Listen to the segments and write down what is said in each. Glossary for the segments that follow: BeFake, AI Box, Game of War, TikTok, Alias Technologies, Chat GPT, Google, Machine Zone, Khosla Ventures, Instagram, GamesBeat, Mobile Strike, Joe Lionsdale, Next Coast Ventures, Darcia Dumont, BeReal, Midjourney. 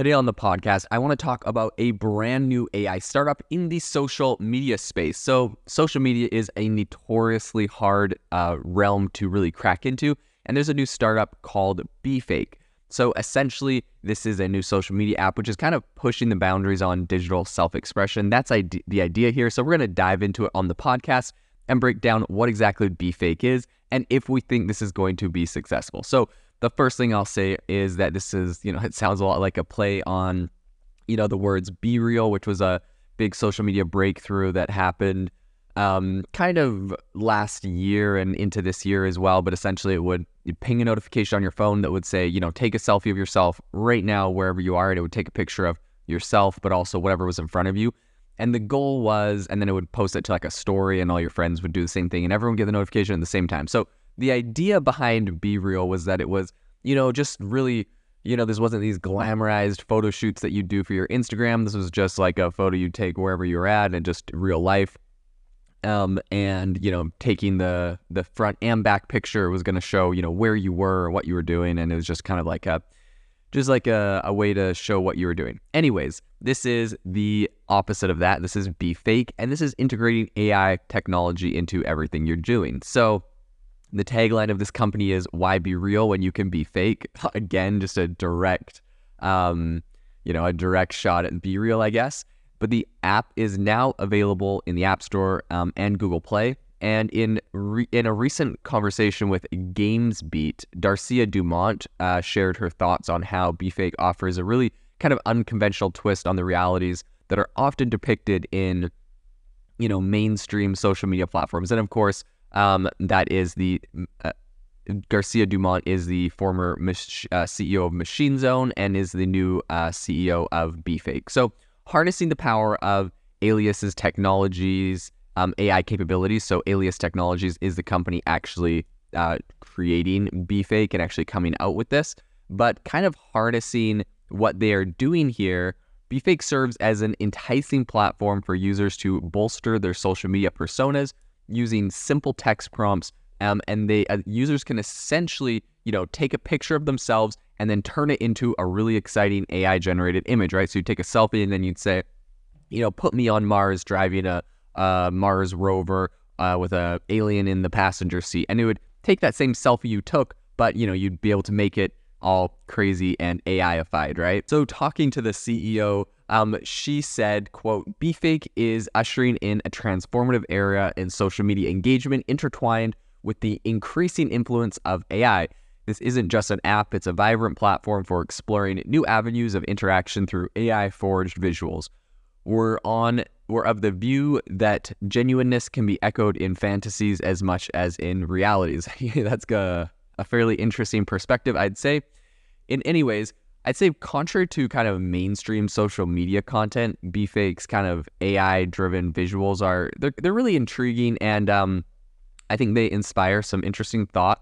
Today on the podcast, I want to talk about a brand new AI startup in the social media space. So social media is a notoriously hard realm to really crack into. And there's a new startup called BeFake. So essentially, this is a new social media app, which is kind of pushing the boundaries on digital self-expression. That's the idea here. So we're going to dive into it on the podcast and break down what exactly BeFake is and if we think this is going to be successful. So the first thing I'll say is that this is, it sounds a lot like a play on, the words BeReal, which was a big social media breakthrough that happened kind of last year and into this year as well. But essentially it would ping a notification on your phone that would say, take a selfie of yourself right now, wherever you are. And it would take a picture of yourself, but also whatever was in front of you. And the goal was, and then it would post it to like a story and all your friends would do the same thing and everyone would get the notification at the same time. So the idea behind BeReal was that it was, just really, this wasn't these glamorized photo shoots that you do for your Instagram. This was just like a photo you take wherever you're at and just real life. And, taking the front and back picture was going to show, where you were or what you were doing. And it was just kind of like a way to show what you were doing. Anyways, this is the opposite of that. This is BeFake, and this is integrating AI technology into everything you're doing. So the tagline of this company is, why be real when you can be fake? Again, just a direct, shot at BeReal, I guess. But the app is now available in the App Store and Google Play. And in a recent conversation with GamesBeat, Darcia Dumont shared her thoughts on how BeFake offers a really kind of unconventional twist on the realities that are often depicted in, mainstream social media platforms. And of course, that is the Darcia Dumont is the former CEO of Machine Zone and is the new CEO of BeFake. So harnessing the power of Alias's technologies, AI capabilities. So Alias Technologies is the company actually creating BeFake and actually coming out with this, but kind of harnessing what they are doing here. BeFake serves as an enticing platform for users to bolster their social media personas using simple text prompts, and they users can essentially, take a picture of themselves and then turn it into a really exciting AI-generated image, right? So you take a selfie and then you'd say, put me on Mars driving a Mars rover with an alien in the passenger seat, and it would take that same selfie you took, but you'd be able to make it all crazy and AI-ified, right? So talking to the CEO, she said, quote, BeFake is ushering in a transformative era in social media engagement intertwined with the increasing influence of AI. This isn't just an app, it's a vibrant platform for exploring new avenues of interaction through AI-forged visuals. We're of the view that genuineness can be echoed in fantasies as much as in realities. That's a fairly interesting perspective, I'd say. In any ways, I'd say contrary to kind of mainstream social media content, BeFake's kind of AI-driven visuals they're really intriguing, and I think they inspire some interesting thought.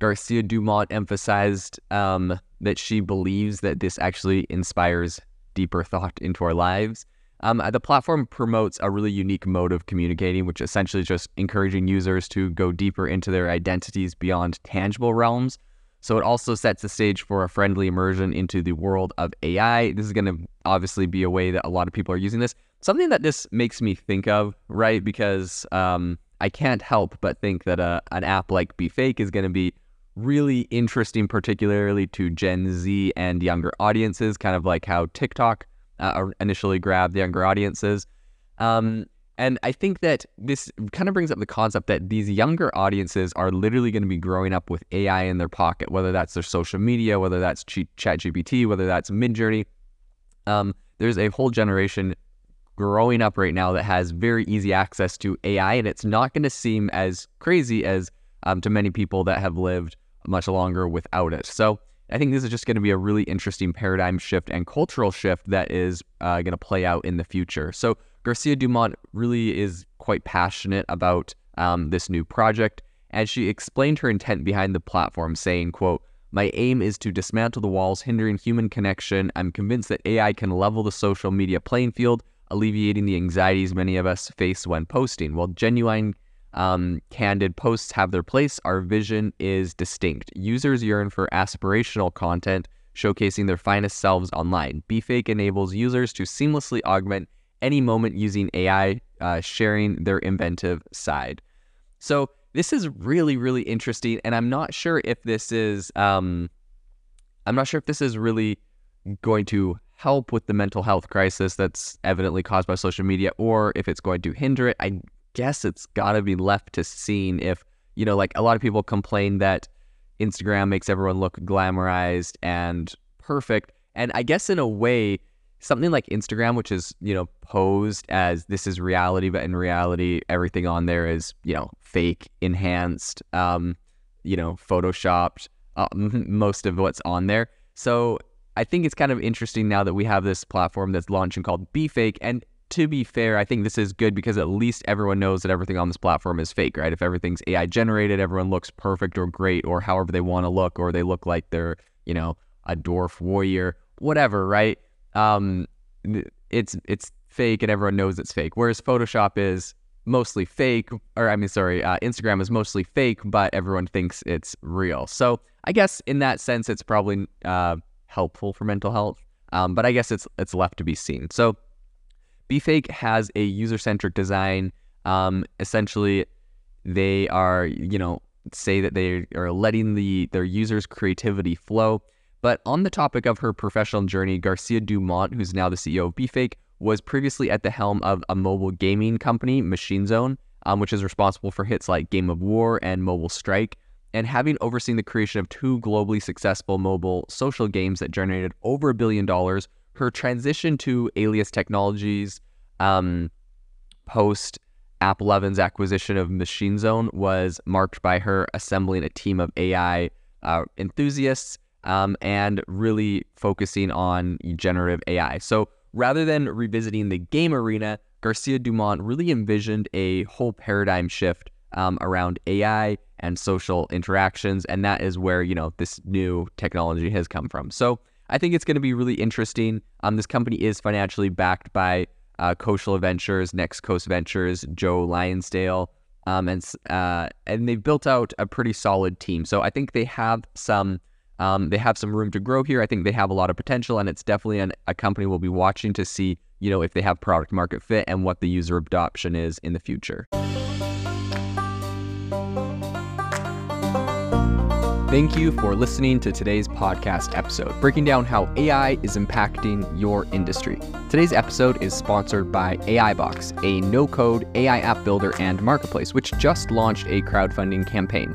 Darcia Dumont emphasized that she believes that this actually inspires deeper thought into our lives. The platform promotes a really unique mode of communicating, which essentially is just encouraging users to go deeper into their identities beyond tangible realms. So it also sets the stage for a friendly immersion into the world of AI. This is going to obviously be a way that a lot of people are using this. Something that this makes me think of, right? Because I can't help but think that an app like BeFake is going to be really interesting, particularly to Gen Z and younger audiences, kind of like how TikTok initially grabbed the younger audiences. And I think that this kind of brings up the concept that these younger audiences are literally going to be growing up with AI in their pocket, whether that's their social media, whether that's Chat GPT, whether that's Midjourney. There's a whole generation growing up right now that has very easy access to AI, and it's not going to seem as crazy as to many people that have lived much longer without it. So I think this is just going to be a really interesting paradigm shift and cultural shift that is going to play out in the future. So Darcia Dumont really is quite passionate about this new project, and she explained her intent behind the platform, saying, quote, my aim is to dismantle the walls hindering human connection. I'm convinced that AI can level the social media playing field, alleviating the anxieties many of us face when posting. While genuine candid posts have their place, our vision is distinct. Users yearn for aspirational content, showcasing their finest selves online. BeFake enables users to seamlessly augment any moment using AI, sharing their inventive side. So this is really, really interesting, and I'm not sure if this is, really going to help with the mental health crisis that's evidently caused by social media, or if it's going to hinder it. I guess it's got to be left to seeing if, you know, like a lot of people complain that Instagram makes everyone look glamorized and perfect. And I guess in a way, something like Instagram, which is, you know, posed as this is reality, but in reality, everything on there is, you know, fake, enhanced, you know, photoshopped, most of what's on there. So I think it's kind of interesting now that we have this platform that's launching called BeFake. And to be fair, I think this is good because at least everyone knows that everything on this platform is fake, right? If everything's AI generated, everyone looks perfect or great or however they want to look, or they look like they're, you know, a dwarf warrior, whatever, right? It's fake and everyone knows it's fake. Whereas Photoshop is mostly fake, or I mean, sorry, Instagram is mostly fake, but everyone thinks it's real. So I guess in that sense, it's probably helpful for mental health, but I guess it's left to be seen. So BeFake has a user-centric design. Essentially, they are, you know, say that they are letting their users' creativity flow. But on the topic of her professional journey, Darcia Dumont, who's now the CEO of BeFake, was previously at the helm of a mobile gaming company, Machine Zone, which is responsible for hits like Game of War and Mobile Strike. And having overseen the creation of 2 globally successful mobile social games that generated over $1 billion, her transition to Alias Technologies post App 11's acquisition of Machine Zone was marked by her assembling a team of AI enthusiasts and really focusing on generative AI. So rather than revisiting the game arena, Darcia Dumont really envisioned a whole paradigm shift around AI and social interactions, and that is where, you know, this new technology has come from. So I think it's going to be really interesting. This company is financially backed by Khosla Ventures, Next Coast Ventures, Joe Lionsdale, and they've built out a pretty solid team. So I think they have some room to grow here. I think they have a lot of potential, and it's definitely a company we'll be watching to see, you know, if they have product market fit and what the user adoption is in the future. Thank you for listening to today's podcast episode, breaking down how AI is impacting your industry. Today's episode is sponsored by AI Box, a no-code AI app builder and marketplace, which just launched a crowdfunding campaign.